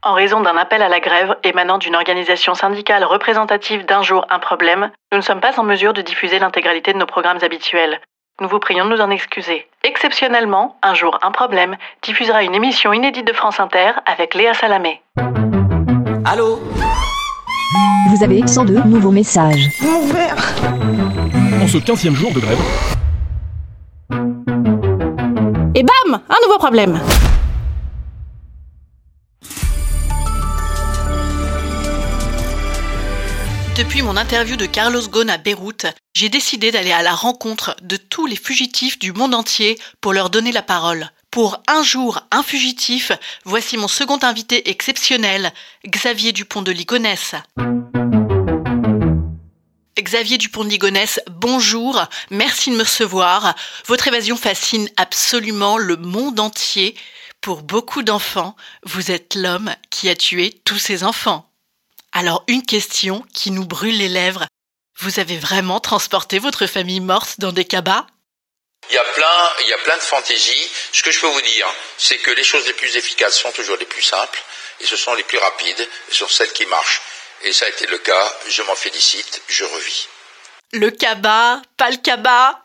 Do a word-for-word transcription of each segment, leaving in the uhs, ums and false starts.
En raison d'un appel à la grève émanant d'une organisation syndicale représentative d'un jour un problème, nous ne sommes pas en mesure de diffuser l'intégralité de nos programmes habituels. Nous vous prions de nous en excuser. Exceptionnellement, un jour un problème diffusera une émission inédite de France Inter avec Léa Salamé. Allô ? Vous avez cent deux nouveaux messages. Mon verre ! En ce quinzième jour de grève. Et bam ! Un nouveau problème ! Depuis mon interview de Carlos Ghosn à Beyrouth, j'ai décidé d'aller à la rencontre de tous les fugitifs du monde entier pour leur donner la parole. Pour Un jour, un fugitif, voici mon second invité exceptionnel, Xavier Dupont de Ligonnès. Xavier Dupont de Ligonnès, bonjour, merci de me recevoir. Votre évasion fascine absolument le monde entier. Pour beaucoup d'enfants, vous êtes l'homme qui a tué tous ces enfants. Alors, une question qui nous brûle les lèvres. Vous avez vraiment transporté votre famille morte dans des cabas ? Il y a plein, il y a plein de fantaisies. Ce que je peux vous dire, c'est que les choses les plus efficaces sont toujours les plus simples, et ce sont les plus rapides, et ce sont celles qui marchent. Et ça a été le cas, je m'en félicite, je revis. Le cabas, pas le cabas ?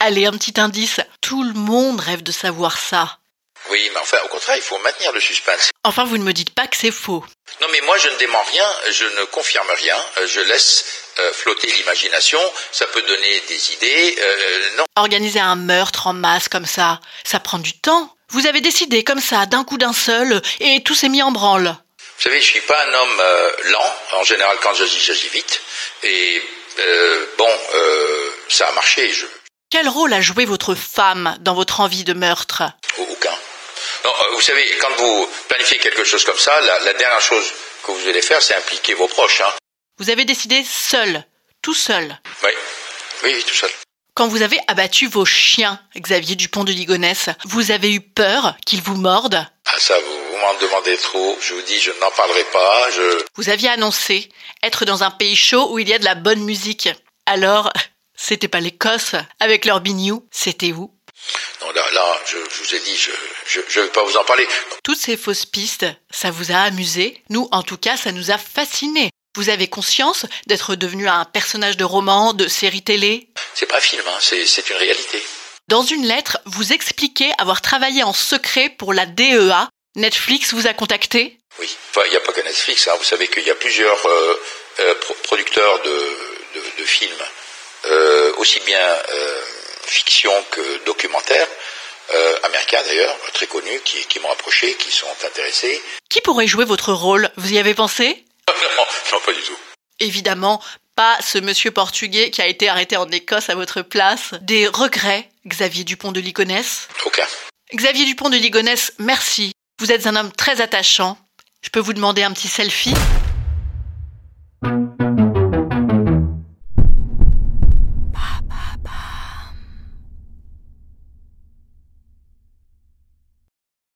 Allez, un petit indice, tout le monde rêve de savoir ça. Oui, mais enfin, au contraire, il faut maintenir le suspense. Enfin, vous ne me dites pas que c'est faux. Non, mais moi, je ne dément rien, je ne confirme rien, je laisse euh, flotter l'imagination, ça peut donner des idées, euh, non. Organiser un meurtre en masse comme ça, ça prend du temps. Vous avez décidé comme ça, d'un coup d'un seul, et tout s'est mis en branle. Vous savez, je ne suis pas un homme euh, lent. En général, quand j'agis, j'agis vite. Et euh, bon, euh, ça a marché. Je... Quel rôle a joué votre femme dans votre envie de meurtre ? Aucun. Non, vous savez, quand vous planifiez quelque chose comme ça, la, la dernière chose que vous allez faire, c'est impliquer vos proches. Hein. Vous avez décidé seul, tout seul. Oui, oui, oui, tout seul. Quand vous avez abattu vos chiens, Xavier Dupont de Ligonnès, vous avez eu peur qu'ils vous mordent ? Ah ça, vous, vous m'en demandez trop. Je vous dis, je n'en parlerai pas. Je... Vous aviez annoncé être dans un pays chaud où il y a de la bonne musique. Alors, c'était pas l'Écosse avec leur biniou, c'était où ? Non, là, là je, je vous ai dit, je ne vais pas vous en parler. Toutes ces fausses pistes, ça vous a amusé ? Nous, en tout cas, ça nous a fascinés. Vous avez conscience d'être devenu un personnage de roman, de série télé ? C'est pas un film, hein, c'est, c'est une réalité. Dans une lettre, vous expliquez avoir travaillé en secret pour la D E A. Netflix vous a contacté ? Oui, il enfin, n'y a pas que Netflix. Hein. Vous savez qu'il y a plusieurs euh, euh, producteurs de, de, de films, euh, aussi bien... Euh, fiction que documentaire, euh, américain d'ailleurs, très connu, qui, qui m'ont approché, qui sont intéressés. Qui pourrait jouer votre rôle ? Vous y avez pensé ? non, non, pas du tout. Évidemment, pas ce monsieur portugais qui a été arrêté en Écosse à votre place. Des regrets, Xavier Dupont de Ligonnès ? Aucun. Xavier Dupont de Ligonnès, merci. Vous êtes un homme très attachant. Je peux vous demander un petit selfie ?